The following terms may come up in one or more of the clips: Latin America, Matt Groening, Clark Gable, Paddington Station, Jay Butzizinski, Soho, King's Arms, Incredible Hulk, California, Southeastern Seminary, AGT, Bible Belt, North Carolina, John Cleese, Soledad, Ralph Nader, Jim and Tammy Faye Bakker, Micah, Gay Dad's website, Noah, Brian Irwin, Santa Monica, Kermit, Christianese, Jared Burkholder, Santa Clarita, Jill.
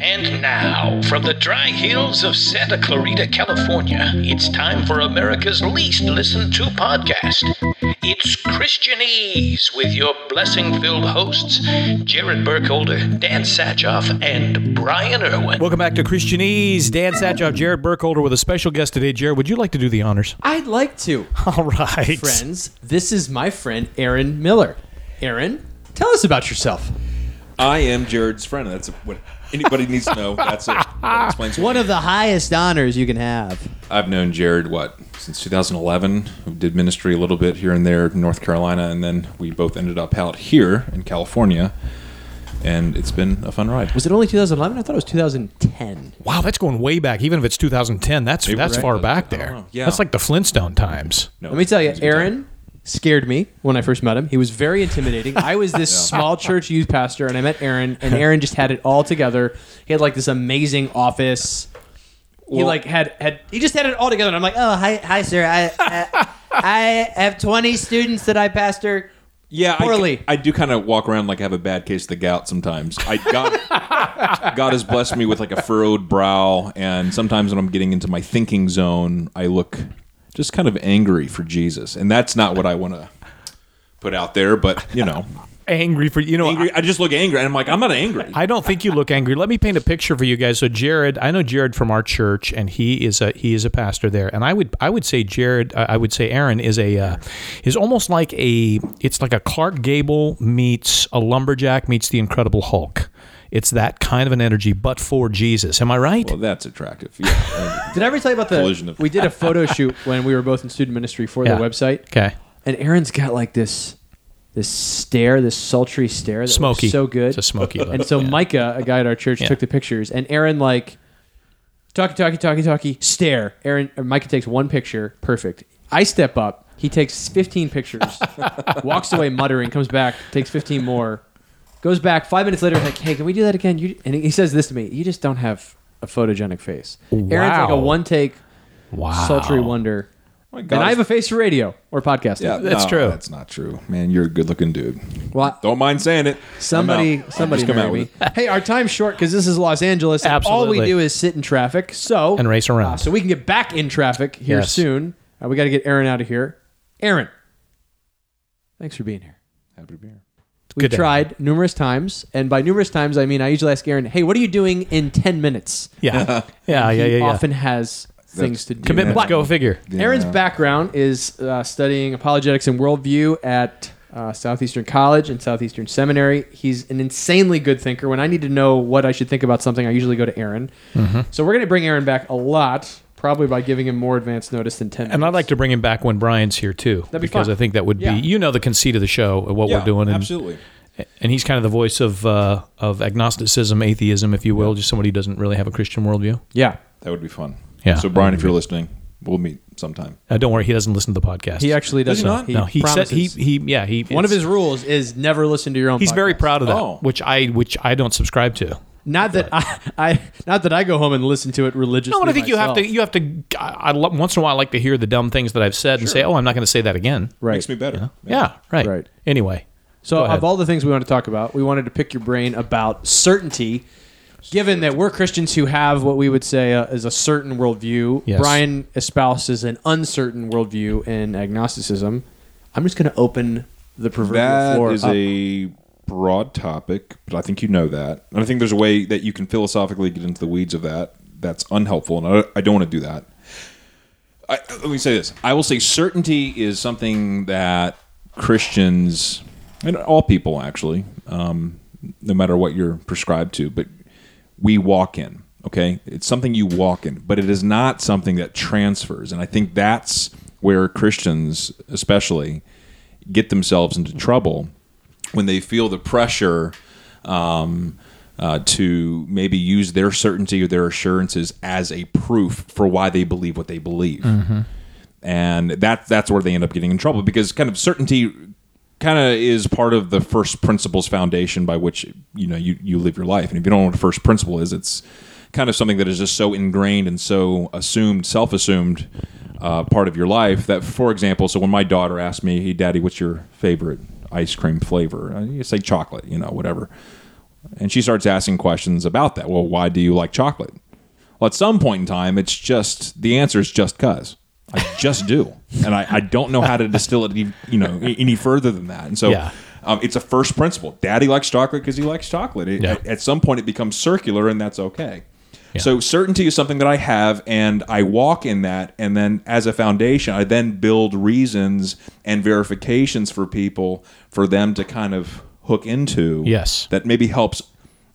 And now, from the dry hills of Santa Clarita, California, it's time for America's least listened to podcast. It's Christianese with your blessing-filled hosts, Jared Burkholder, Dan Satchoff, and Brian Irwin. Welcome back to Christianese. Dan Satchoff, Jared Burkholder with a special guest today. Jared, would you like to do the honors? I'd like to. All right. Friends, this is my friend, Aaron Miller. Aaron, tell us about yourself. I am Jared's friend. That's what anybody needs to know. That's it. That explains one of the highest honors you can have. I've known Jared, since 2011. We did ministry a little bit here and there in North Carolina, and then we both ended up out here in California, and it's been a fun ride. Was it only 2011? I thought it was 2010. Wow, that's going way back. Even if it's 2010, that's right. Far back there. Yeah. That's like the Flintstone times. No, let me tell you, Aaron scared me when I first met him. He was very intimidating. I was this small church youth pastor, and I met Aaron, and Aaron just had it all together. He had like this amazing office. Well, he just had it all together. And I'm like, oh, hi, sir. I have 20 students that I pastor. Yeah, poorly. I do kind of walk around like I have a bad case of the gout sometimes. God has blessed me with like a furrowed brow, and sometimes when I'm getting into my thinking zone, I look just kind of angry for Jesus, and that's not what I want to put out there, but, you know. I just look angry, and I'm like, I'm not angry. I don't think you look angry. Let me paint a picture for you guys. So Jared, I know Jared from our church, and he is a pastor there, and I would say Jared, I would say Aaron is almost like it's like a Clark Gable meets a lumberjack meets the Incredible Hulk. It's that kind of an energy, but for Jesus. Am I right? Well, that's attractive. Yeah. Did I ever tell you about we did a photo shoot when we were both in student ministry for the website. Okay. And Aaron's got like this stare, this sultry stare that smoky. So good. It's a smoky look. And so Micah, a guy at our church, took the pictures. And Aaron like, talkie, stare. Micah takes one picture. Perfect. I step up. He takes 15 pictures. Walks away muttering. Comes back. Takes 15 more. Goes back 5 minutes later, like, hey, can we do that again? And he says this to me, you just don't have a photogenic face. Wow. Aaron's like a one-take sultry wonder. My God. And I have a face for radio or podcasting. Yeah, that's true. That's not true. Man, you're a good-looking dude. Well, don't mind saying it. Somebody come out with it. Hey, our time's short because this is Los Angeles. Absolutely. All we do is sit in traffic. And race around. So we can get back in traffic here soon. We got to get Aaron out of here. Aaron, thanks for being here. Happy to be here. We've tried numerous times, and by numerous times, I mean I usually ask Aaron, hey, what are you doing in 10 minutes? He often has things to do. Commitment, go figure. Yeah. Aaron's background is studying apologetics and worldview at Southeastern College and Southeastern Seminary. He's an insanely good thinker. When I need to know what I should think about something, I usually go to Aaron. Mm-hmm. So we're going to bring Aaron back a lot, probably by giving him more advance notice than 10 minutes. And I'd like to bring him back when Brian's here, too. That'd be fun. I think that would be, the conceit of the show, what we're doing. Absolutely. And he's kind of the voice of agnosticism, atheism, if you will, just somebody who doesn't really have a Christian worldview. Yeah. That would be fun. Yeah. So, Brian, if you're listening, we'll meet sometime. Don't worry, he doesn't listen to the podcast. He actually doesn't. Does he not? He promises. One of his rules is never listen to your own podcast. He's very proud of that, which I don't subscribe to. Not that I go home and listen to it religiously. No, I think myself. You have to. I love, once in a while, I like to hear the dumb things that I've said and say, "Oh, I'm not going to say that again." Right, makes me better. You know? Right. Anyway, so of all the things we want to talk about, we wanted to pick your brain about certainty. Given that we're Christians who have what we would say is a certain worldview, Brian espouses an uncertain worldview in agnosticism. I'm just going to open the proverbial floor. That is a broad topic, but I think you know that. And I think there's a way that you can philosophically get into the weeds of that. That's unhelpful, and I don't want to do that. Let me say this. I will say certainty is something that Christians, and all people actually, no matter what you're prescribed to, but we walk in, okay? It's something you walk in, but it is not something that transfers. And I think that's where Christians especially get themselves into trouble when they feel the pressure to maybe use their certainty or their assurances as a proof for why they believe what they believe. Mm-hmm. And that's where they end up getting in trouble because kind of certainty kind of is part of the first principles foundation by which you live your life. And if you don't know what a first principle is, it's kind of something that is just so ingrained and so assumed, self-assumed part of your life. That, for example, so when my daughter asked me, "Hey, Daddy, what's your favorite ice cream flavor?" I say chocolate, you know, whatever. And she starts asking questions about that. Well, why do you like chocolate? Well, at some point in time, it's just, the answer is just 'cause. I just do. And I don't know how to distill it, you know, any further than that. And so it's a first principle. Daddy likes chocolate because he likes chocolate. At some point, it becomes circular, and that's okay. Yeah. So certainty is something that I have, and I walk in that. And then as a foundation, I then build reasons and verifications for people, for them to kind of hook into. Yes. That maybe helps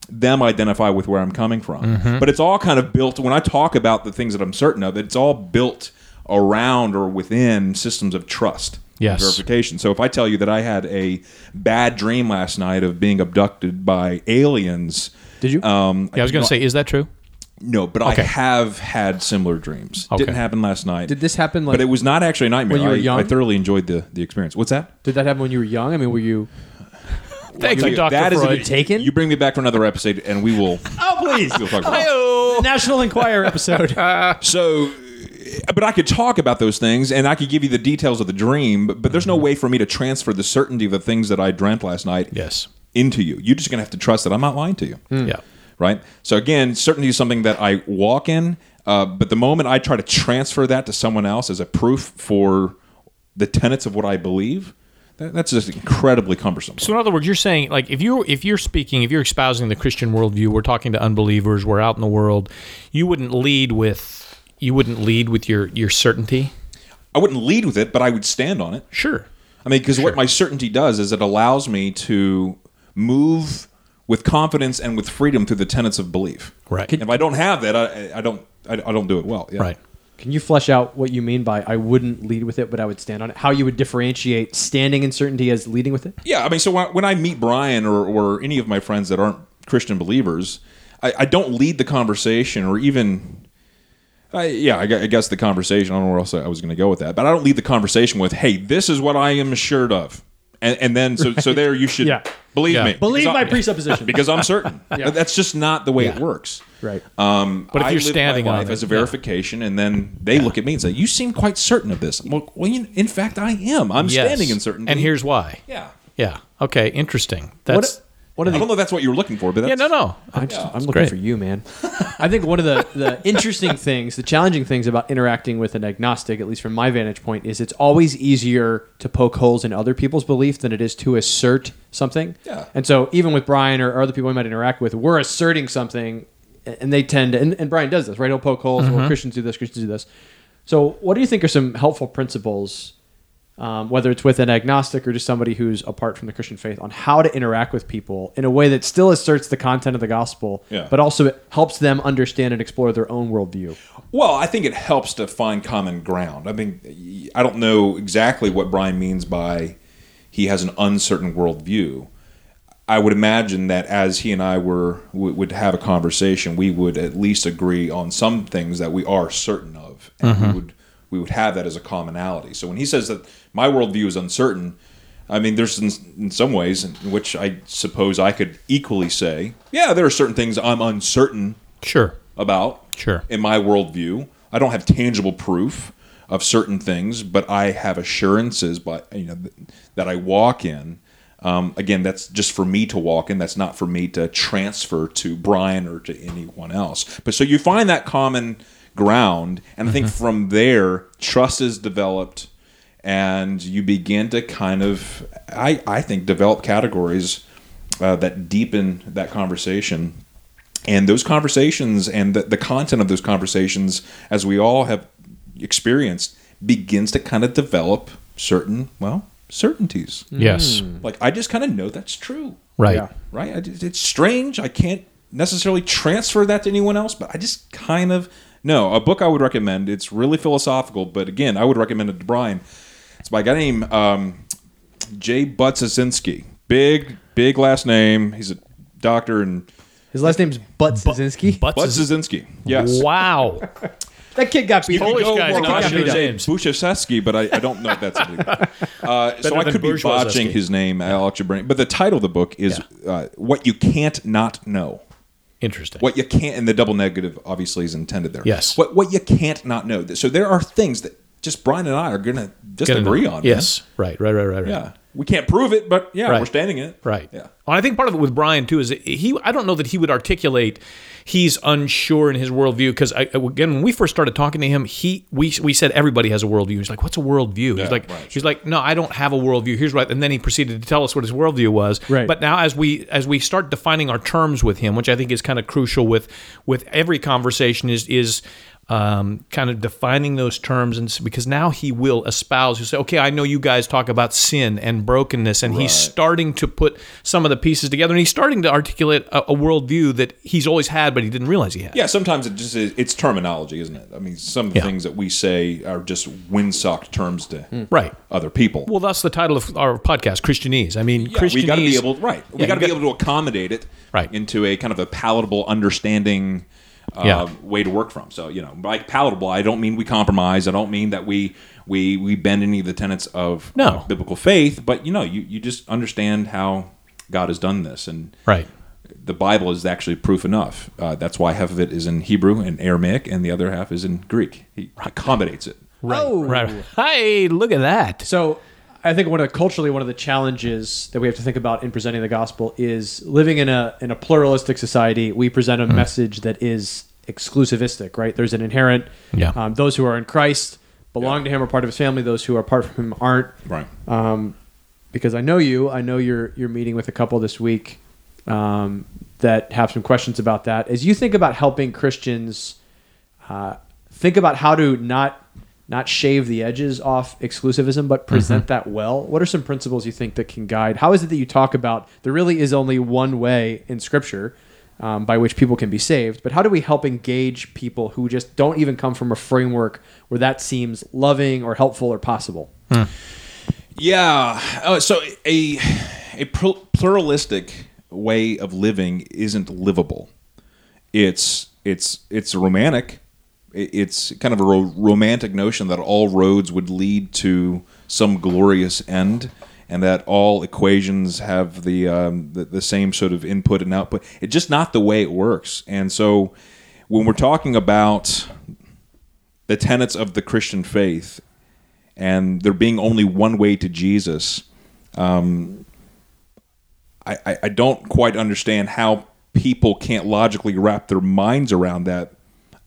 them identify with where I'm coming from. Mm-hmm. But it's all kind of built, when I talk about the things that I'm certain of, it's all built around or within systems of trust. Yes. Verification. So if I tell you that I had a bad dream last night of being abducted by aliens. Did you? I was going to say, is that true? No, but okay. I have had similar dreams. Okay. Didn't happen last night. Did this happen like... But it was not actually a nightmare. When you were young? I thoroughly enjoyed the experience. What's that? Did that happen when you were young? I mean, were you... Thank you, Dr. Freud. Taken? You bring me back for another episode, and we will... Oh, please. We'll talk about it. National Enquirer episode. So... But I could talk about those things, and I could give you the details of the dream, but there's no way for me to transfer the certainty of the things that I dreamt last night into you. You're just going to have to trust that I'm not lying to you. Mm. Yeah. Right? So again, certainty is something that I walk in, but the moment I try to transfer that to someone else as a proof for the tenets of what I believe, that's just incredibly cumbersome. So in other words, you're saying, like, if you're espousing the Christian worldview, we're talking to unbelievers, we're out in the world, you wouldn't lead with your certainty? I wouldn't lead with it, but I would stand on it. Sure. I mean, because what my certainty does is it allows me to move with confidence and with freedom through the tenets of belief. Right. If I don't have that, I don't do it well. Yeah. Right. Can you flesh out what you mean by I wouldn't lead with it, but I would stand on it? How you would differentiate standing in certainty as leading with it? Yeah. I mean, so when I meet Brian or any of my friends that aren't Christian believers, I don't lead the conversation or even... I guess the conversation, I don't know where else I was going to go with that, but I don't lead the conversation with, hey, this is what I am assured of. And then, so there you should believe me. Believe my presupposition. Because I'm certain. That's just not the way it works. Right. But if you're standing on it. As a verification, and then they look at me and say, you seem quite certain of this. Well, in fact, I am. I'm standing in certainty. And here's why. Yeah. Yeah. Okay, interesting. That's... I don't know if that's what you were looking for, but that's... Yeah, no. I'm looking for you, man. I think one of the interesting things, the challenging things about interacting with an agnostic, at least from my vantage point, is it's always easier to poke holes in other people's belief than it is to assert something. Yeah. And so even with Brian or other people we might interact with, we're asserting something, and they tend to... And Brian does this, right? He'll poke holes, mm-hmm. Well, Christians do this. So what do you think are some helpful principles... whether it's with an agnostic or just somebody who's apart from the Christian faith, on how to interact with people in a way that still asserts the content of the gospel, but also it helps them understand and explore their own worldview? Well, I think it helps to find common ground. I mean, I don't know exactly what Brian means by he has an uncertain worldview. I would imagine that as he and I would have a conversation, we would at least agree on some things that we are certain of, and mm-hmm. we would have that as a commonality. So when he says that my worldview is uncertain, I mean, there's in some ways in which I suppose I could equally say, yeah, there are certain things I'm uncertain about in my worldview. I don't have tangible proof of certain things, but I have assurances that I walk in. Again, that's just for me to walk in. That's not for me to transfer to Brian or to anyone else. But so you find that common ground, and I think from there, trust is developed, and you begin to kind of, I think, develop categories that deepen that conversation. And those conversations and the content of those conversations, as we all have experienced, begins to kind of develop certain, certainties. Yes. Like, I just kind of know that's true. Right. Yeah. Right? It's strange. I can't necessarily transfer that to anyone else, but I just kind of... No, a book I would recommend. It's really philosophical, but again, I would recommend it to Brian. It's by a guy named Jay Butzizinski. Big last name. He's a doctor, and his last name's Butzizinski. Butzizinski. Yes. Wow. That kid got beat. Polish guy's name's Bushevsky, but I don't know if that's a so I could be botching his name. But the title of the book is "What You Can't Not Know." Interesting. What you can't, and the double negative obviously is intended there. Yes. What you can't not know. So there are things that just Brian and I are going to just agree on. Yes. Right. Yeah. We can't prove it, but yeah, we're standing in it. Right. Yeah. Well, I think part of it with Brian, too, is that I don't know that he would articulate he's unsure in his worldview, because, again, when we first started talking to him, we said everybody has a worldview. He's like, what's a worldview? Yeah, he's like, no, I don't have a worldview. Here's what, and then he proceeded to tell us what his worldview was. Right. But now as we start defining our terms with him, which I think is kind of crucial with every conversation, is kind of defining those terms, and because now he will espouse. He'll say, okay, I know you guys talk about sin and brokenness, and he's starting to put some of the pieces together, and he's starting to articulate a worldview that he's always had, but he didn't realize he had. Yeah, sometimes it just it's terminology, isn't it? I mean, some things that we say are just windsock terms to other people. Well, that's the title of our podcast, Christianese. I mean, Christianese. We got to be able, to accommodate it into a kind of a palatable understanding. Way to work from. So, by palatable, I don't mean we compromise. I don't mean that we bend any of the tenets of biblical faith. But, you just understand how God has done this. And the Bible is actually proof enough. That's why half of it is in Hebrew and Aramaic, and the other half is in Greek. He accommodates it. Right. Oh. Right. Hey, look at that. So I think one of the challenges that we have to think about in presenting the gospel is living in a pluralistic society. We present a message that is exclusivistic, right? There's an inherent those who are in Christ belong to him, are part of his family. Those who are apart from him aren't. Right. Because I know you're meeting with a couple this week that have some questions about that. As you think about helping Christians, think about how to not shave the edges off exclusivism, but present that well. What are some principles you think that can guide? How is it that you talk about there really is only one way in Scripture by which people can be saved, but how do we help engage people who just don't even come from a framework where that seems loving or helpful or possible? Hmm. Yeah. So a pluralistic way of living isn't livable. It's romantic. It's kind of a romantic notion that all roads would lead to some glorious end, and that all equations have the same sort of input and output. It's just not the way it works. And so when we're talking about the tenets of the Christian faith and there being only one way to Jesus, I don't quite understand how people can't logically wrap their minds around that.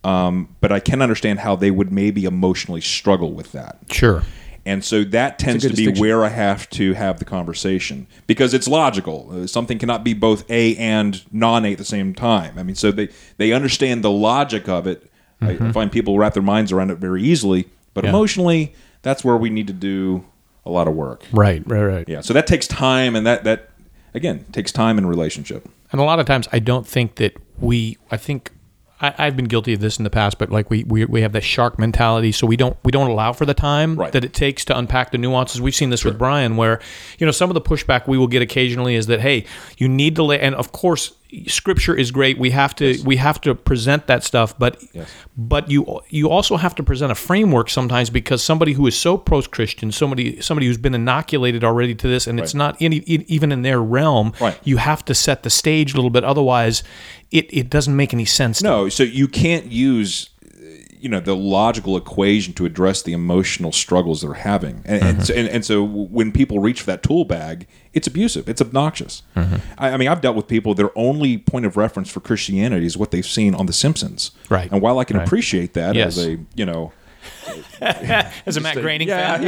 But I can understand how they would maybe emotionally struggle with that. Sure. And so that tends to be where I have to have the conversation, because it's logical. Something cannot be both A and non-A at the same time. I mean, so they understand the logic of it. Mm-hmm. I find people wrap their minds around it very easily, but emotionally, that's where we need to do a lot of work. Right. Yeah, so that takes time, and that again, takes time in relationship. And a lot of times, I've been guilty of this in the past, but like we have that shark mentality, so we don't allow for the time that it takes to unpack the nuances. We've seen this with Brian, where some of the pushback we will get occasionally is that, hey, you need to lay, and of course Scripture is great. We have to present that stuff, but you also have to present a framework sometimes, because somebody who is so pro-Christian, somebody who's been inoculated already to this, and it's not even in their realm. Right. You have to set the stage a little bit, otherwise it doesn't make any sense. No, so you can't use the logical equation to address the emotional struggles they're having, and so when people reach for that tool bag, it's abusive, it's obnoxious. Mm-hmm. I mean, I've dealt with people; their only point of reference for Christianity is what they've seen on The Simpsons, right? And while I can appreciate that as a as a Matt Groening fan,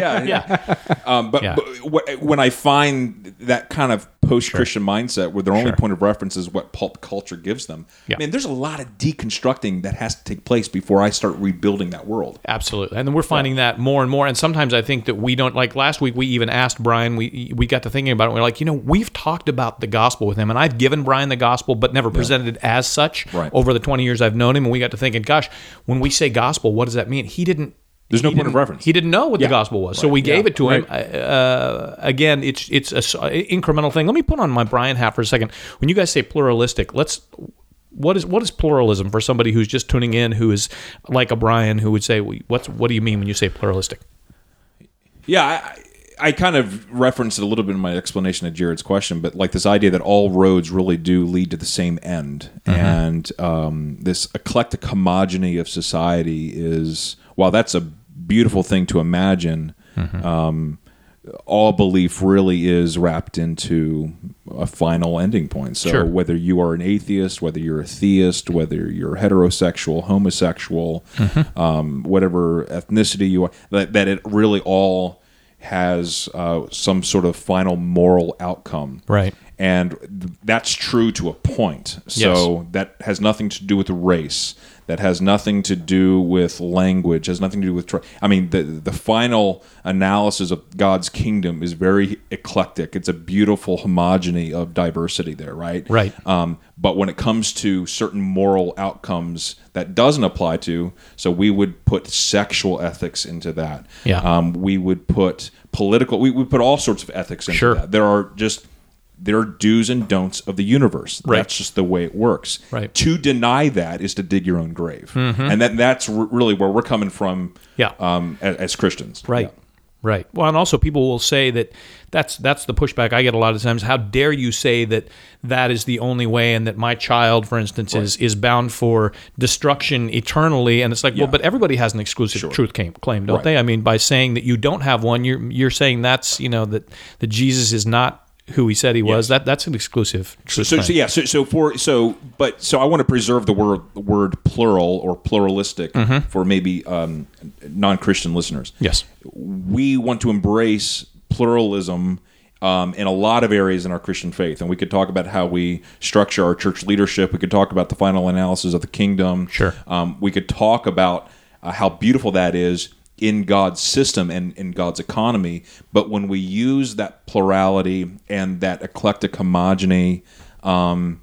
but when I find that kind of post-Christian mindset where their only point of reference is what pulp culture gives them, I mean, there's a lot of deconstructing that has to take place before I start rebuilding that world. Absolutely, and then we're finding that more and more. And sometimes I think that we don't, like last week we even asked Brian. We got to thinking about it. And we're like, we've talked about the gospel with him, and I've given Brian the gospel, but never presented it as such over the 20 years I've known him. And we got to thinking, gosh, when we say gospel, what does that mean? He didn't. There's no point of reference. He didn't know what the gospel was, so we gave it to him. Again, it's an incremental thing. Let me put on my Brian hat for a second. When you guys say pluralistic, what is pluralism for somebody who's just tuning in, who is like a Brian, who would say, what do you mean when you say pluralistic? Yeah, I kind of referenced it a little bit in my explanation of Jared's question, but like this idea that all roads really do lead to the same end, and this eclectic homogeny of society is, while that's a beautiful thing to imagine. Mm-hmm. All belief really is wrapped into a final ending point. So sure. Whether you are an atheist, whether you're a theist, whether you're heterosexual, homosexual, mm-hmm. Whatever ethnicity you are, that it really all has some sort of final moral outcome. Right. And that's true to a point. So yes. That has nothing to do with race. That has nothing to do with language. Has nothing to do with. I mean, the final analysis of God's kingdom is very eclectic. It's a beautiful homogeny of diversity there, right? Right. But when it comes to certain moral outcomes, that doesn't apply to. So we would put sexual ethics into that. Yeah. We would put political. We would put all sorts of ethics into sure. that. There are do's and don'ts of the universe. Right. That's just the way it works. Right. To deny that is to dig your own grave. Mm-hmm. And that's really where we're coming from yeah. As Christians. Right. Yeah. Right. Well, and also people will say that that's the pushback I get a lot of times. How dare you say that is the only way, and that my child, for instance, right. is bound for destruction eternally? And it's like, yeah. well, but everybody has an exclusive sure. truth claim, don't right. they? I mean, by saying that you don't have one, you're saying that's, you know, that Jesus is not who he said he was. Yes. That's an exclusive truth. So I want to preserve the word plural or pluralistic mm-hmm. for maybe non-Christian listeners. Yes. We want to embrace pluralism in a lot of areas in our Christian faith, and we could talk about how we structure our church leadership. We could talk about the final analysis of the kingdom. Sure. We could talk about how beautiful that is in God's system and in God's economy, but when we use that plurality and that eclectic homogeny, and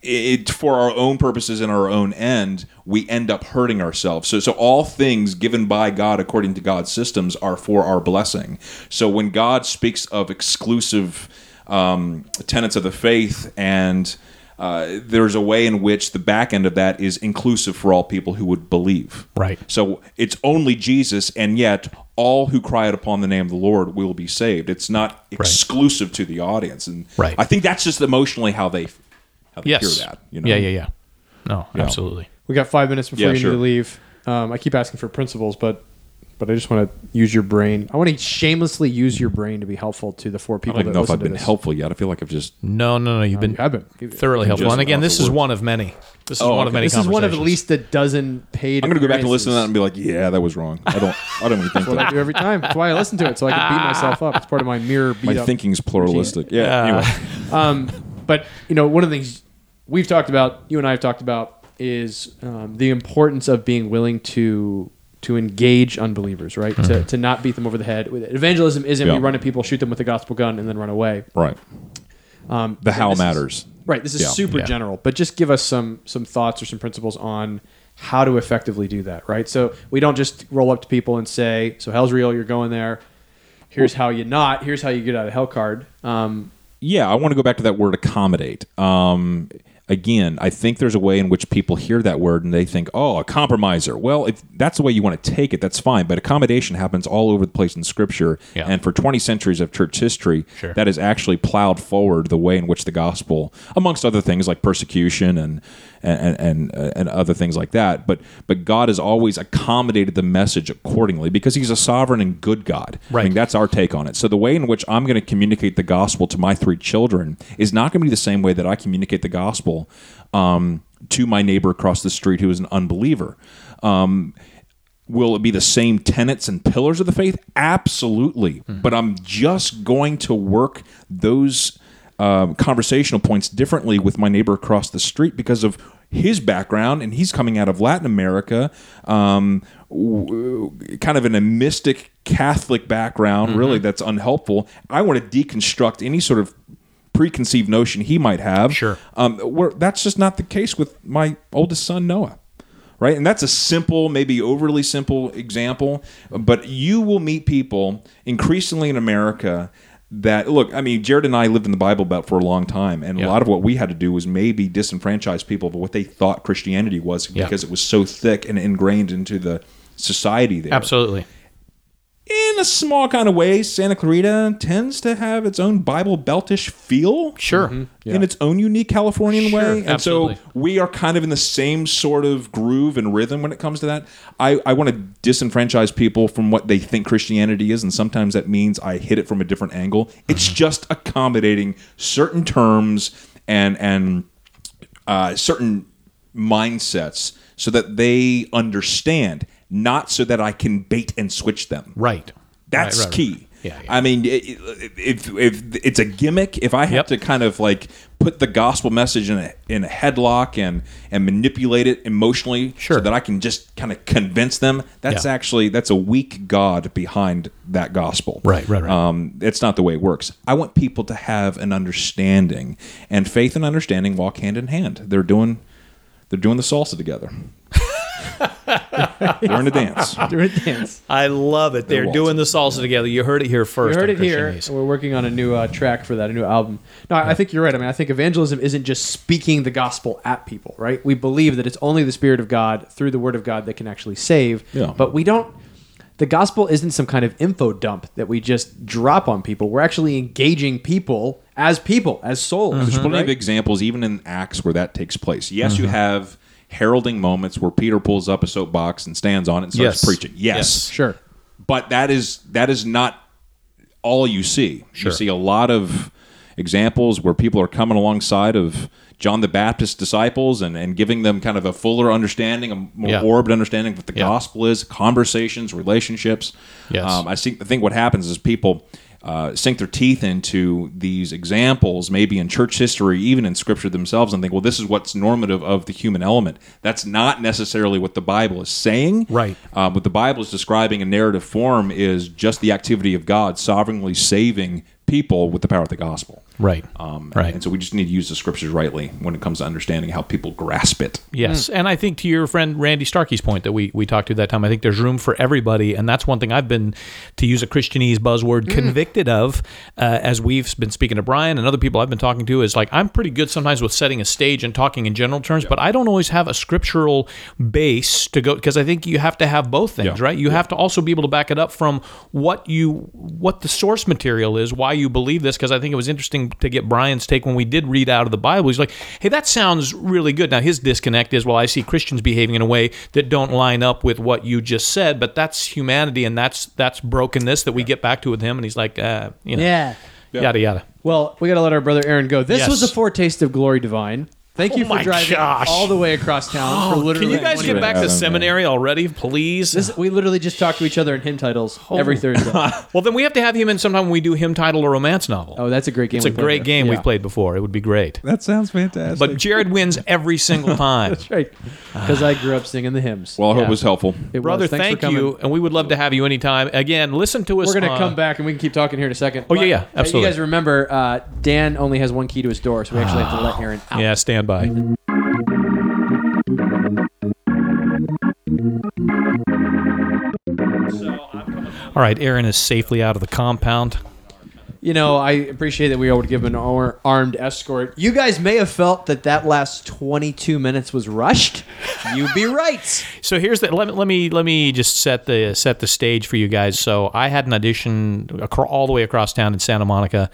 it for our own purposes and our own end, we end up hurting ourselves. So all things given by God according to God's systems are for our blessing. So when God speaks of exclusive tenets of the faith and there's a way in which the back end of that is inclusive for all people who would believe. Right. So it's only Jesus, and yet all who cry out upon the name of the Lord will be saved. It's not exclusive right. to the audience, and right. I think that's just emotionally how they yes. hear that. You know? Yeah. No, yeah. absolutely. We got 5 minutes before you sure. need to leave. I keep asking for principles, but I just want to use your brain. I want to shamelessly use your brain to be helpful to the four people. I don't even know if I've been helpful yet. I feel like I've just no. I've been thoroughly helpful. And again, this is one of many. This is one of many. This is one of at least a dozen paid. I'm going to go back to listen to that and be like, yeah, that was wrong. I don't even think that. That's what I do every time. That's why I listen to it, so I can beat myself up. It's part of my mirror beat up. My thinking's pluralistic. Routine. Yeah. Anyway, but you know, one of the things we've talked about, you and I have talked about, is the importance of being willing to engage unbelievers, right? Mm-hmm. To not beat them over the head. Evangelism isn't we run at people, shoot them with a gospel gun, and then run away. Right. The how matters. This is super general, but just give us some thoughts or some principles on how to effectively do that, right? So we don't just roll up to people and say, so hell's real, you're going there. Here's how you get out of hell card. I want to go back to that word accommodate. Again, I think there's a way in which people hear that word and they think, oh, a compromiser. Well, if that's the way you want to take it, that's fine. But accommodation happens all over the place in Scripture. Yeah. And for 20 centuries of church history, sure. that has actually plowed forward the way in which the gospel, amongst other things like persecution and other things like that. But God has always accommodated the message accordingly because he's a sovereign and good God. Right. I mean, that's our take on it. So the way in which I'm going to communicate the gospel to my three children is not going to be the same way that I communicate the gospel to my neighbor across the street who is an unbeliever. Will it be the same tenets and pillars of the faith? Absolutely. Mm-hmm. But I'm just going to work those conversational points differently with my neighbor across the street because of his background, and he's coming out of Latin America, kind of in a mystic Catholic background, mm-hmm. really, that's unhelpful. I want to deconstruct any sort of preconceived notion he might have. Sure. That's just not the case with my oldest son, Noah. Right? And that's a simple, maybe overly simple example, but you will meet people increasingly in America that, look, I mean, Jared and I lived in the Bible Belt for a long time, and a lot of what we had to do was maybe disenfranchise people of what they thought Christianity was because it was so thick and ingrained into the society there. Absolutely. in a small kind of way, Santa Clarita tends to have its own Bible Beltish feel. Sure. Mm-hmm. Yeah. In its own unique Californian way. And absolutely. So we are kind of in the same sort of groove and rhythm when it comes to that. I want to disenfranchise people from what they think Christianity is, and sometimes that means I hit it from a different angle. It's just accommodating certain terms and certain mindsets so that they understand, not so that I can bait and switch them. Right. That's right. Key. Yeah, yeah. I mean, if it's a gimmick, if I have to kind of like put the gospel message in a headlock and manipulate it emotionally so that I can just kind of convince them, that's a weak God behind that gospel. Right. It's not the way it works. I want people to have an understanding, and faith and understanding walk hand in hand. They're doing the salsa together. During a dance. I love it. They're doing the salsa together. You heard it here first. You heard it here. We're working on a new track for that, a new album. No, I think you're right. I mean, I think evangelism isn't just speaking the gospel at people, right? We believe that it's only the Spirit of God through the Word of God that can actually save. Yeah. But we don't... The gospel isn't some kind of info dump that we just drop on people. We're actually engaging people, as souls. Mm-hmm. There's plenty of examples, even in Acts, where that takes place. Yes, you have... heralding moments where Peter pulls up a soapbox and stands on it and starts preaching. Yes. Sure. But that is not all you see. Sure. You see a lot of examples where people are coming alongside of John the Baptist's disciples and giving them kind of a fuller understanding, a more orbed understanding of what the gospel is, conversations, relationships. Yes. I think what happens is people... sink their teeth into these examples, maybe in church history, even in Scripture themselves, and think, well, this is what's normative of the human element. That's not necessarily what the Bible is saying. Right. What the Bible is describing in narrative form is just the activity of God sovereignly saving people with the power of the gospel. Right. And so we just need to use the Scriptures rightly when it comes to understanding how people grasp it. Yes, and I think to your friend Randy Starkey's point that we talked to that time, I think there's room for everybody, and that's one thing I've been, to use a Christianese buzzword, convicted of, as we've been speaking to Brian and other people I've been talking to, is like, I'm pretty good sometimes with setting a stage and talking in general terms, but I don't always have a scriptural base to go, because I think you have to have both things, right? You have to also be able to back it up from what the source material is, why you believe this, because I think it was interesting to get Brian's take when we did read out of the Bible. He's like, hey, that sounds really good. Now, his disconnect is, well, I see Christians behaving in a way that don't line up with what you just said, but that's humanity, and that's brokenness that we get back to with him, and he's like, yada, yada. Well, we got to let our brother Aaron go. This was a foretaste of Glory Divine. Thank you for driving all the way across town for literally... Can you guys get back to seminary already, please? We literally just talk to each other in hymn titles every Thursday. Well, then we have to have him in sometime when we do hymn title or romance novel. Oh, that's a great game. It's a great game we've played before. It would be great. That sounds fantastic. But Jared wins every single time. That's right. Because I grew up singing the hymns. Well, I hope it was helpful. Brother, thank you. And we would love to have you anytime. Again, listen to us. We're going to come back and we can keep talking here in a second. Oh, yeah, absolutely. You guys remember, Dan only has one key to his door, so we actually have to let Aaron out. Yeah, stand by. All right, Aaron is safely out of the compound. You know, I appreciate that we were able to give him an armed escort. You guys may have felt that last 22 minutes was rushed. You'd be right. So here's the... Let me just set the stage for you guys. So I had an audition all the way across town in Santa Monica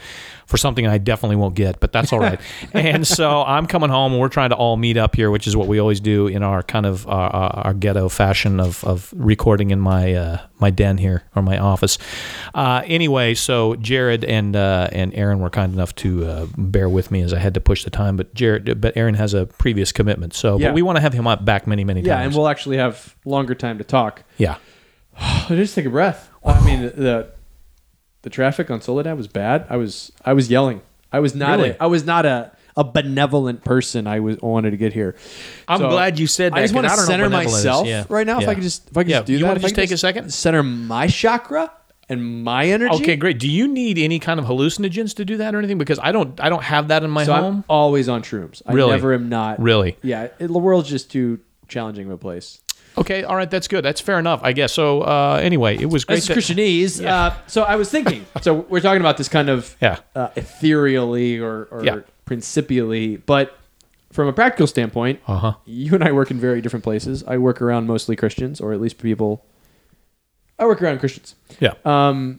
for something I definitely won't get, but that's all right. And so I'm coming home, and we're trying to all meet up here, which is what we always do in our kind of our ghetto fashion of recording in my den here, or my office. Anyway, so Jared and Aaron were kind enough to bear with me as I had to push the time, but Aaron has a previous commitment, but we want to have him back many, many times. Yeah, and we'll actually have longer time to talk. Yeah. Just take a breath. I mean, The traffic on Soledad was bad. I was yelling. I was not a benevolent person. I wanted to get here. I'm glad you said that. I just want to center myself right now. If I could just do that. You want to just take a second? Center my chakra and my energy. Okay, great. Do you need any kind of hallucinogens to do that or anything? Because I don't have that in my home. I'm always on shrooms. Really? I never am not. Really? Yeah. The world's just too challenging of a place. Okay, all right, that's good. That's fair enough, I guess. So anyway, it was great. This is Christianese. Yeah. So I was thinking, so we're talking about this kind of ethereally or principially, but from a practical standpoint, you and I work in very different places. I work around mostly Christians, or at least people I work around Christians. Yeah.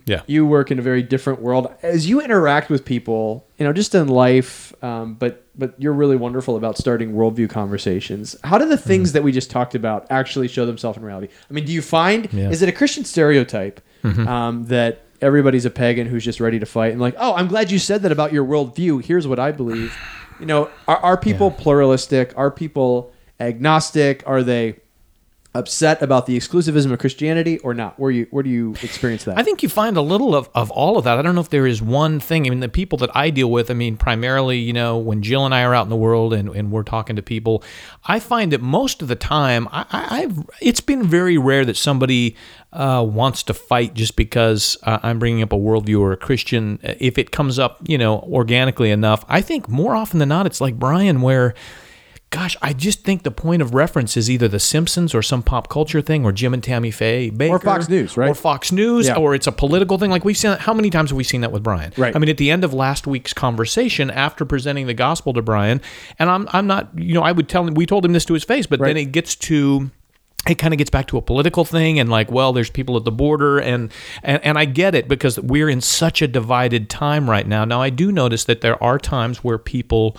Yeah. You work in a very different world. As you interact with people, you know, just in life, but you're really wonderful about starting worldview conversations. How do the things that we just talked about actually show themselves in reality? I mean, do you find, is it a Christian stereotype that everybody's a pagan who's just ready to fight and like, oh, I'm glad you said that about your worldview. Here's what I believe. You know, are people pluralistic? Are people agnostic? Are they upset about the exclusivism of Christianity or not? Where do you experience that? I think you find a little of all of that. I don't know if there is one thing. I mean, the people that I deal with, I mean, primarily, you know, when Jill and I are out in the world and we're talking to people, I find that most of the time, it's been very rare that somebody wants to fight just because I'm bringing up a worldview or a Christian. If it comes up, you know, organically enough, I think more often than not, it's like Brian, where... Gosh, I just think the point of reference is either The Simpsons or some pop culture thing or Jim and Tammy Faye Bakker. Or Fox News, right? Or Fox News, or it's a political thing. Like we've seen that. How many times have we seen that with Brian? Right. I mean, at the end of last week's conversation, after presenting the gospel to Brian, and I'm not, you know, I would tell him, we told him this to his face, but then it gets to... It kind of gets back to a political thing and like, well, there's people at the border and I get it because we're in such a divided time right now. Now, I do notice that there are times where people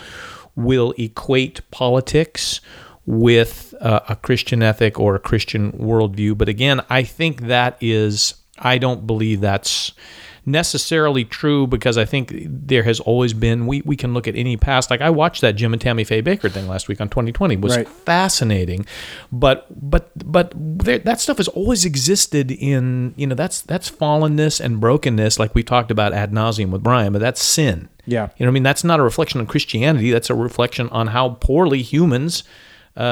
will equate politics with a Christian ethic or a Christian worldview. But again, I think that is, I don't believe that's necessarily true because I think there has always been, we can look at any past, like I watched that Jim and Tammy Faye Bakker thing last week on 2020. It was fascinating, but there, that stuff has always existed in, you know, that's fallenness and brokenness, like we talked about ad nauseum with Brian, but that's sin. Yeah. You know what I mean? That's not a reflection on Christianity. That's a reflection on how poorly humans, you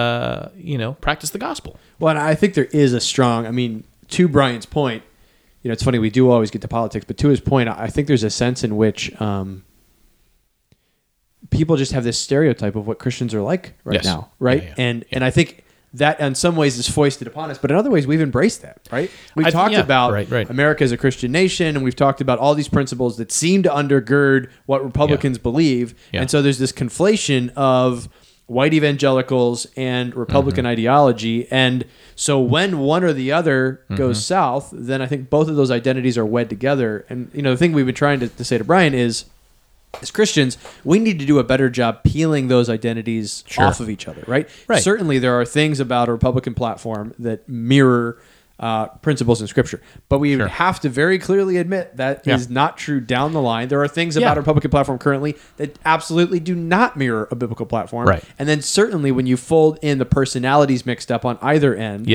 know, practice the gospel. Well, and I think there is a strong, I mean, to Brian's point, you know, it's funny, we do always get to politics, but to his point, I think there's a sense in which people just have this stereotype of what Christians are like right now, right? Yeah, yeah. And I think that in some ways is foisted upon us, but in other ways we've embraced that, right? We've talked about America as a Christian nation, and we've talked about all these principles that seem to undergird what Republicans believe, and so there's this conflation of white evangelicals and Republican ideology. And so when one or the other goes south, then I think both of those identities are wed together. And, you know, the thing we've been trying to say to Brian is, as Christians, we need to do a better job peeling those identities off of each other, right? Right. Certainly there are things about a Republican platform that mirror principles in Scripture. But we have to very clearly admit that is not true down the line. There are things about a Republican platform currently that absolutely do not mirror a biblical platform. Right. And then certainly when you fold in the personalities mixed up on either end,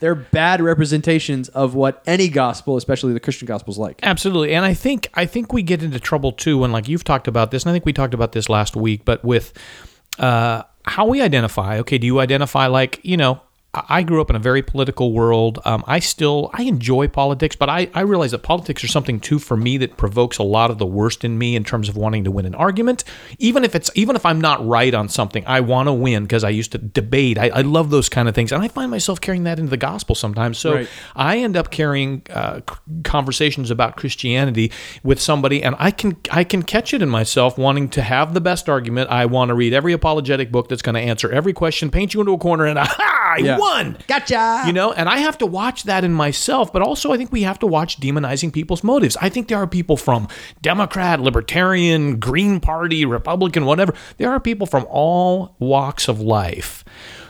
they're bad representations of what any gospel, especially the Christian gospel, is like. Absolutely. And I think we get into trouble too when, like, you've talked about this, and I think we talked about this last week, but with how we identify. Okay, do you identify like, you know, I grew up in a very political world. I enjoy politics, but I realize that politics are something too for me that provokes a lot of the worst in me in terms of wanting to win an argument. Even if I'm not right on something, I want to win because I used to debate. I love those kind of things, and I find myself carrying that into the gospel sometimes. So I end up carrying conversations about Christianity with somebody, and I can catch it in myself wanting to have the best argument. I want to read every apologetic book that's going to answer every question, paint you into a corner, and I won. Gotcha. You know, and I have to watch that in myself, but also I think we have to watch demonizing people's motives. I think there are people from Democrat, Libertarian, Green Party, Republican, whatever. There are people from all walks of life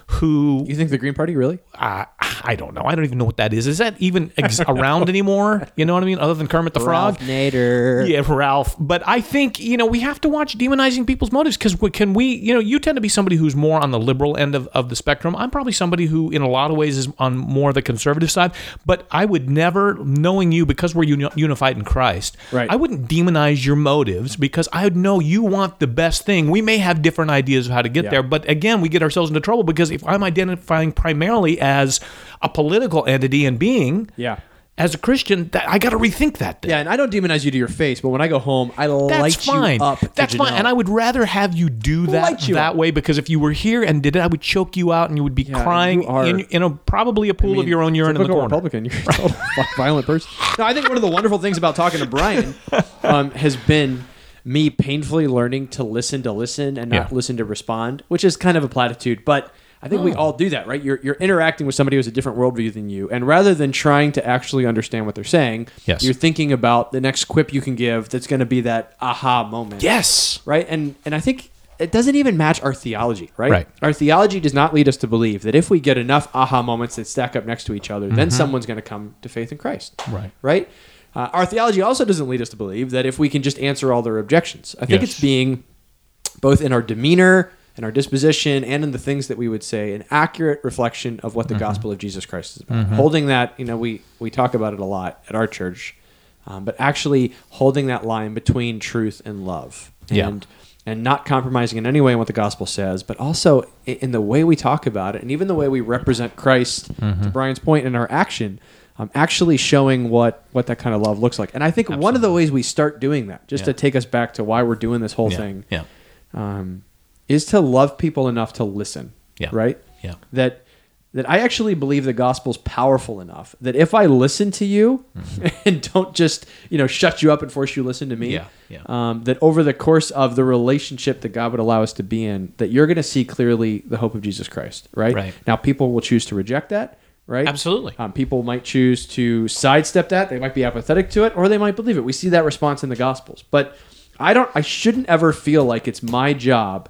who... You think the Green Party, really? I don't know. I don't even know what that is. Is that even around anymore? You know what I mean? Other than Kermit the Frog? Ralph Nader. Yeah, Ralph. But I think, you know, we have to watch demonizing people's motives because you know, you tend to be somebody who's more on the liberal end of the spectrum. I'm probably somebody who, in a lot of ways, is on more the conservative side. But I would never, knowing you, because we're unified in Christ, I wouldn't demonize your motives because I would know you want the best thing. We may have different ideas of how to get there. But again, we get ourselves into trouble because if I'm identifying primarily as a political entity and being, as a Christian, I got to rethink that thing. Yeah, and I don't demonize you to your face, but when I go home, I light you up. That's fine, and I would rather have you do that that way because if you were here and did it, I would choke you out and you would be crying in a probably a pool of your own urine in the corner. Republican, you're a total violent person. No, I think one of the wonderful things about talking to Brian has been me painfully learning to listen and not listen to respond, which is kind of a platitude, but I think we all do that, right? You're interacting with somebody who has a different worldview than you, and rather than trying to actually understand what they're saying, you're thinking about the next quip you can give that's going to be that aha moment. Yes. Right? And I think it doesn't even match our theology, right? Right. Our theology does not lead us to believe that if we get enough aha moments that stack up next to each other, then someone's going to come to faith in Christ. Right. Right? Our theology also doesn't lead us to believe that if we can just answer all their objections. I think it's being, both in our demeanor and our disposition and in the things that we would say, an accurate reflection of what the gospel of Jesus Christ is about. Holding that, you know, we talk about it a lot at our church, but actually holding that line between truth and love. And not compromising in any way on what the gospel says, but also in the way we talk about it and even the way we represent Christ, to Brian's point, in our action, actually showing what that kind of love looks like. And I think one of the ways we start doing that, just to take us back to why we're doing this whole thing, is to love people enough to listen, right? Yeah. That I actually believe the gospel's powerful enough that if I listen to you and don't just, you know, shut you up and force you to listen to me, that over the course of the relationship that God would allow us to be in, that you're going to see clearly the hope of Jesus Christ, right? Right. Now, people will choose to reject that, right? Absolutely. People might choose to sidestep that. They might be apathetic to it, or they might believe it. We see that response in the gospels. But I shouldn't ever feel like it's my job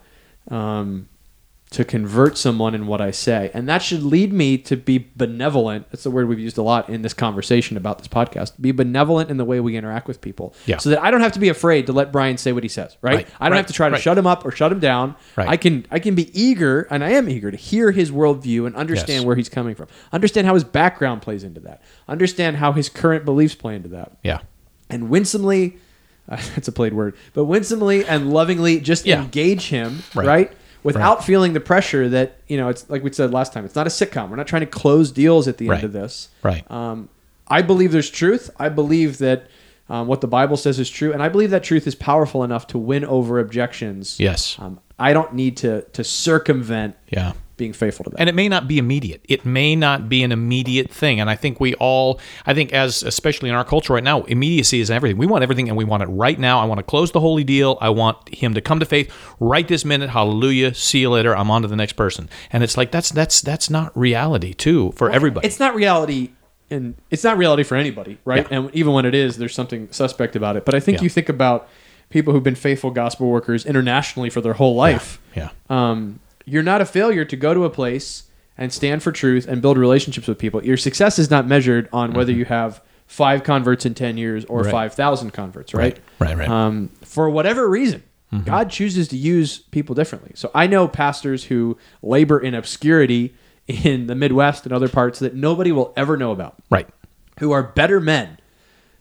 to convert someone in what I say. And that should lead me to be benevolent. That's the word we've used a lot in this conversation about this podcast. Be benevolent in the way we interact with people. Yeah. So that I don't have to be afraid to let Brian say what he says, right? I don't have to try to shut him up or shut him down. Right. I can be eager, and I am eager, to hear his worldview and understand where he's coming from. Understand how his background plays into that. Understand how his current beliefs play into that. Yeah. And winsomely, that's a played word, but winsomely and lovingly just engage him, right? Without feeling the pressure that, you know, it's like we said last time, it's not a sitcom. We're not trying to close deals at the end of this. Right. I believe there's truth. I believe that what the Bible says is true. And I believe that truth is powerful enough to win over objections. Yes. I don't need to circumvent being faithful to that. And it may not be immediate. It may not be an immediate thing. And I think especially in our culture right now, immediacy is everything. We want everything, and we want it right now. I want to close the holy deal. I want him to come to faith right this minute. Hallelujah. See you later. I'm on to the next person. And it's like, that's not reality too for everybody. It's not reality, and it's not reality for anybody, right? Yeah. And even when it is, there's something suspect about it. But I think you think about people who've been faithful gospel workers internationally for their whole life. You're not a failure to go to a place and stand for truth and build relationships with people. Your success is not measured on whether you have 5 converts in 10 years or 5,000 converts, right? Right. For whatever reason, God chooses to use people differently. So I know pastors who labor in obscurity in the Midwest and other parts that nobody will ever know about, right? Who are better men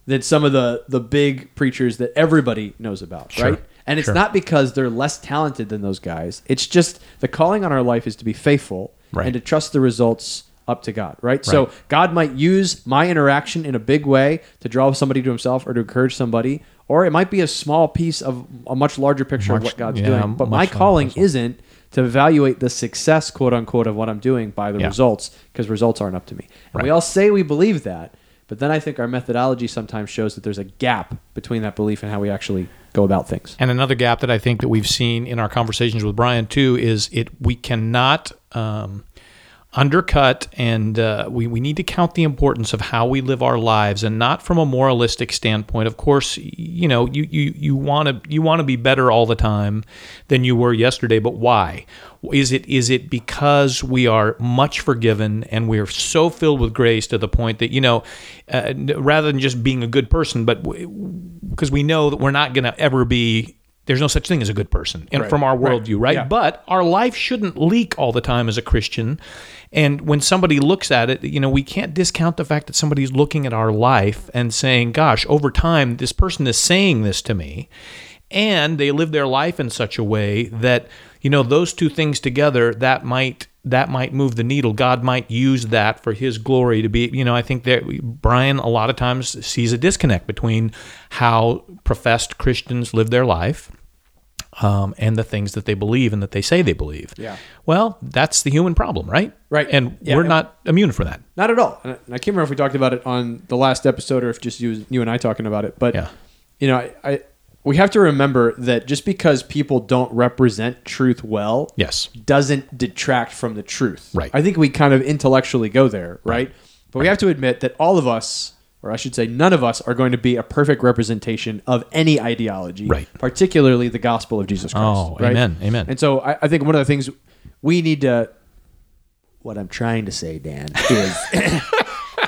than some of the big preachers that everybody knows about, right? And it's not because they're less talented than those guys. It's just the calling on our life is to be faithful and to trust the results up to God, right? So God might use my interaction in a big way to draw somebody to himself or to encourage somebody, or it might be a small piece of a much larger picture of what God's doing. But my calling isn't to evaluate the success, quote unquote, of what I'm doing by the results, because results aren't up to me. And we all say we believe that, but then I think our methodology sometimes shows that there's a gap between that belief and how we actually go about things. And another gap that I think that we've seen in our conversations with Brian too is we cannot undercut, and we need to count the importance of how we live our lives, and not from a moralistic standpoint. Of course, you know, you want to be better all the time than you were yesterday, but why? Is it because we are much forgiven and we are so filled with grace to the point that, you know, rather than just being a good person, but because we know that we're not going to ever be, there's no such thing as a good person from our worldview, right? Yeah. But our life shouldn't leak all the time as a Christian. And when somebody looks at it, you know, we can't discount the fact that somebody's looking at our life and saying, gosh, over time, this person is saying this to me. And they live their life in such a way that, you know, those two things together, that might move the needle. God might use that for his glory to be, you know, I think that Brian a lot of times sees a disconnect between how professed Christians live their life and the things that they believe and that they say they believe. Yeah. Well, that's the human problem, right? Right. And we're not immune from that. Not at all. And I can't remember if we talked about it on the last episode or if just you and I talking about it, but, you know, I we have to remember that just because people don't represent truth well, yes, doesn't detract from the truth. Right. I think we kind of intellectually go there, right? But we have to admit that all of us, or I should say none of us, are going to be a perfect representation of any ideology, right, particularly the gospel of Jesus Christ. Oh, right? Amen, amen. And so I think one of the things we need to... What I'm trying to say, Dan, is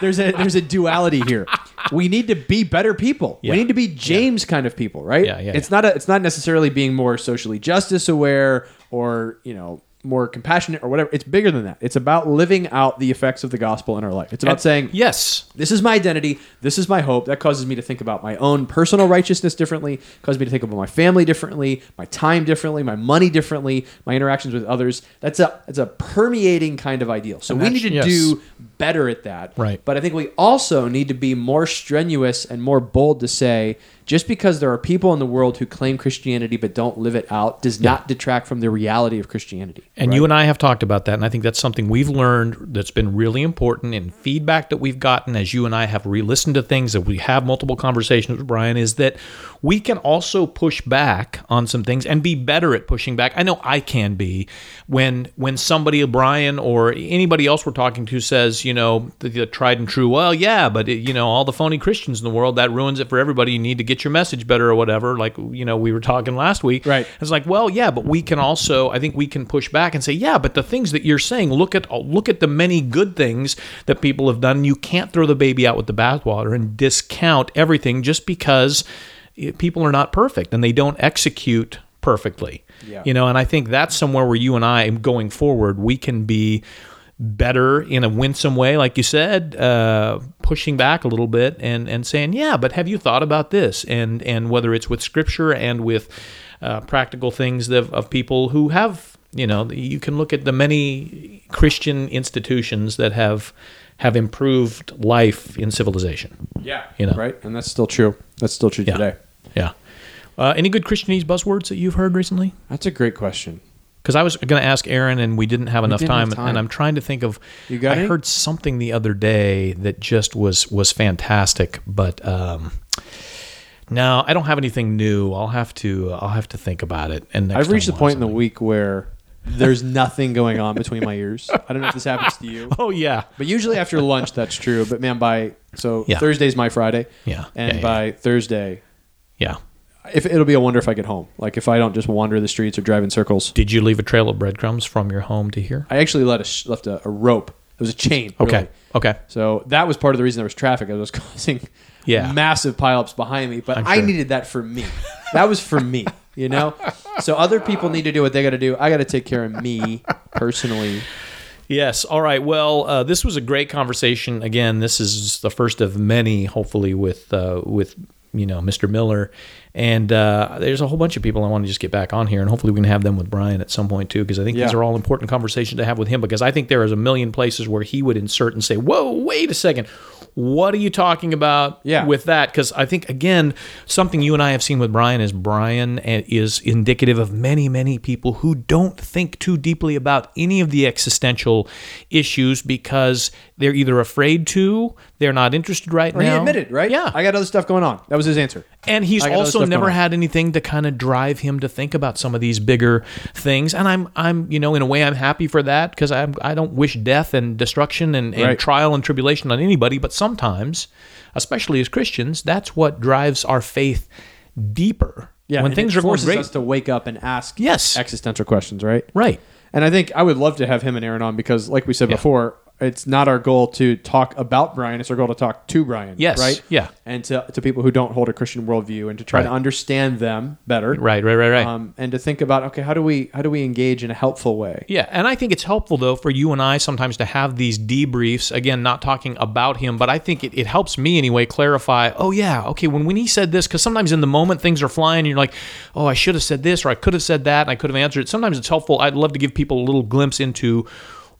there's a duality here. We need to be better people. Yeah. We need to be James kind of people, right? Yeah. It's not necessarily being more socially justice aware or, you know, more compassionate or whatever. It's bigger than that. It's about living out the effects of the gospel in our life. It's about saying, yes, this is my identity. This is my hope. That causes me to think about my own personal righteousness differently. Causes me to think about my family differently, my time differently, my money differently, my interactions with others. That's a permeating kind of ideal. So we need to do better at that. Right. But I think we also need to be more strenuous and more bold to say, just because there are people in the world who claim Christianity but don't live it out does not detract from the reality of Christianity. And right? You and I have talked about that, and I think that's something we've learned that's been really important in feedback that we've gotten as you and I have re-listened to things, that we have multiple conversations with Brian, is that we can also push back on some things and be better at pushing back. I know I can be. When somebody, Brian or anybody else we're talking to, says, you know, the tried and true, well, yeah, but it, you know, all the phony Christians in the world, that ruins it for everybody. You need to get your message better or whatever, like, you know, we were talking last week. Right. It's like, well, yeah, but we can also, I think we can push back and say, yeah, but the things that you're saying, look at the many good things that people have done. You can't throw the baby out with the bathwater and discount everything just because people are not perfect and they don't execute perfectly. Yeah. You know, and I think that's somewhere where you and I, going forward, we can be better in a winsome way, like you said, pushing back a little bit and saying, yeah, but have you thought about this? And whether it's with scripture and with practical things of people who have, you know, you can look at the many Christian institutions that have improved life in civilization. Yeah, you know, right? And that's still true. That's still true today. Yeah. Any good Christianese buzzwords that you've heard recently? That's a great question. Because I was going to ask Aaron, and we didn't have enough time, and I'm trying to think of... I heard something the other day that just was fantastic, but no, I don't have anything new. I'll have to think about it. And I've reached the point in the week where there's nothing going on between my ears. I don't know if this happens to you. Oh yeah, but usually after lunch that's true. But man, Thursday's my Friday. Yeah, and by Thursday, yeah. If it'll be a wonder if I get home. Like if I don't just wander the streets or drive in circles. Did you leave a trail of breadcrumbs from your home to here? I actually left a rope. It was a chain. Okay. Really. Okay. So that was part of the reason there was traffic. I was causing massive pileups behind me, but I needed that for me. That was for me, you know? So other people need to do what they got to do. I got to take care of me personally. Yes. All right. Well, this was a great conversation. Again, this is the first of many, hopefully, with you know, Mr. Miller. And there's a whole bunch of people I want to just get back on here, and hopefully we can have them with Brian at some point too, because I think these are all important conversations to have with him, because I think there is a million places where he would insert and say, whoa, wait a second, what are you talking about with that? Because I think, again, something you and I have seen with Brian is Brian is indicative of many, many people who don't think too deeply about any of the existential issues because they're either afraid to, they're not interested now. He admitted, right? Yeah. I got other stuff going on. That was his answer. And he's also never had anything to kind of drive him to think about some of these bigger things. And I'm, you know, in a way I'm happy for that, because I don't wish death and destruction and trial and tribulation on anybody. But sometimes, especially as Christians, that's what drives our faith deeper. Yeah, when things are going great, forces us to wake up and ask existential questions, right? Right. And I think I would love to have him and Aaron on, because like we said before, it's not our goal to talk about Brian. It's our goal to talk to Brian. Yes. Right? Yeah. And to people who don't hold a Christian worldview, and to try to understand them better. Right. And to think about, okay, how do we engage in a helpful way? Yeah. And I think it's helpful, though, for you and I sometimes to have these debriefs. Again, not talking about him, but I think it helps me anyway clarify, oh, yeah, okay, when he said this, because sometimes in the moment things are flying and you're like, oh, I should have said this, or I could have said that, and I could have answered it. Sometimes it's helpful. I'd love to give people a little glimpse into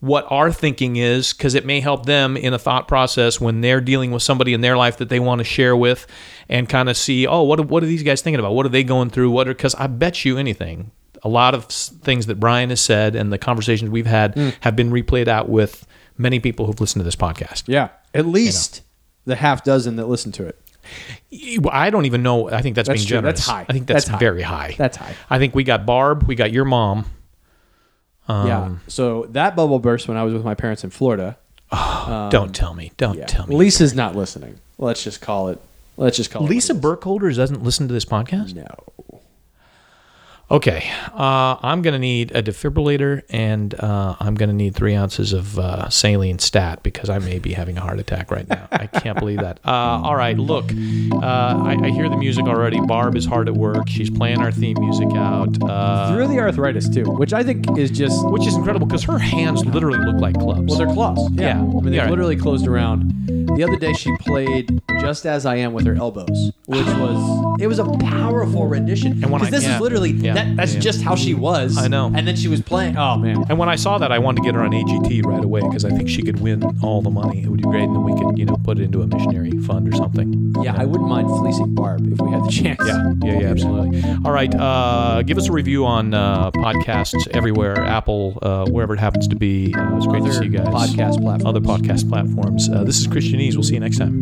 what our thinking is, because it may help them in a thought process when they're dealing with somebody in their life that they want to share with, and kind of see, oh, what are these guys thinking about? What are they going through? Because I bet you anything, a lot of things that Brian has said and the conversations we've had have been replayed out with many people who've listened to this podcast. Yeah, at least the half dozen that listen to it. I don't even know. I think that's being generous. That's high. I think that's very high. That's high. I think we got Barb. We got your mom. Yeah. So that bubble burst when I was with my parents in Florida. Oh, don't tell me. Don't tell me. Lisa's not listening. Let's just call it. Lisa Burkholder doesn't listen to this podcast? No. Okay. I'm going to need a defibrillator, and I'm going to need 3 ounces of saline stat because I may be having a heart attack right now. I can't believe that. All right. Look, I hear the music already. Barb is hard at work. She's playing our theme music out. Through the arthritis, too, which I think is just... Which is incredible because her hands literally look like clubs. Well, they're claws. Yeah. I mean, they're literally closed around. The other day, she played Just As I Am with her elbows, which was... It was a powerful rendition. Because this is literally... Yeah. That's just how she was. I know. And then she was playing. Oh, man. And when I saw that, I wanted to get her on AGT right away because I think she could win all the money. It would be great. And then we could, put it into a missionary fund or something. Yeah, I wouldn't mind fleecing Barb if we had the chance. Yeah, absolutely. All right. Give us a review on podcasts everywhere, Apple, wherever it happens to be. It was great to see you guys. Other podcast platforms. This is Christianese. We'll see you next time.